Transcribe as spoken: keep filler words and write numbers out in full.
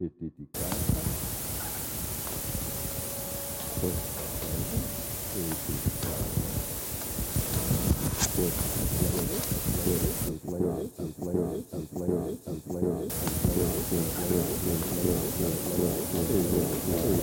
e dedicata costante e dedicata.